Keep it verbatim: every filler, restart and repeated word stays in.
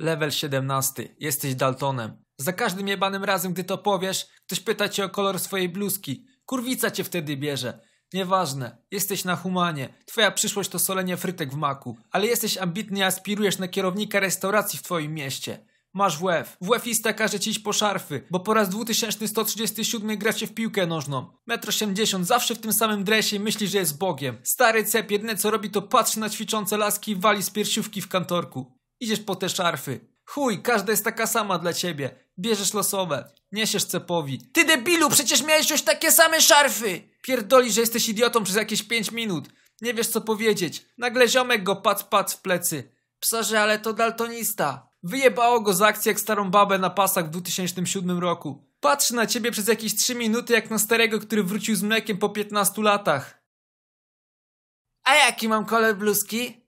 Level siedemnaście. Jesteś Daltonem. Za każdym jebanym razem, gdy to powiesz, ktoś pyta cię o kolor swojej bluzki. Kurwica cię wtedy bierze. Nieważne. Jesteś na humanie. Twoja przyszłość to solenie frytek w maku. Ale jesteś ambitny i aspirujesz na kierownika restauracji w twoim mieście. Masz W F. WFista każe ci iść po szarfy, bo po raz dwa tysiące sto trzydzieści siedem gracie w piłkę nożną. metr osiemdziesiąt, zawsze w tym samym dresie i myśli, że jest bogiem. Stary cep, jedne co robi to patrzy na ćwiczące laski i wali z piersiówki w kantorku. Idziesz po te szarfy. Chuj, każda jest taka sama dla ciebie. Bierzesz losowe. Niesiesz cepowi. Ty debilu, przecież miałeś już takie same szarfy! Pierdolisz, że jesteś idiotą przez jakieś pięć minut. Nie wiesz co powiedzieć. Nagle ziomek go pac pac w plecy. Psarze, ale to daltonista. Wyjebało go z akcji jak starą babę na pasach w dwa tysiące siódmym roku. Patrzy na ciebie przez jakieś trzy minuty jak na starego, który wrócił z mlekiem po piętnastu latach. A jaki mam kolor bluzki?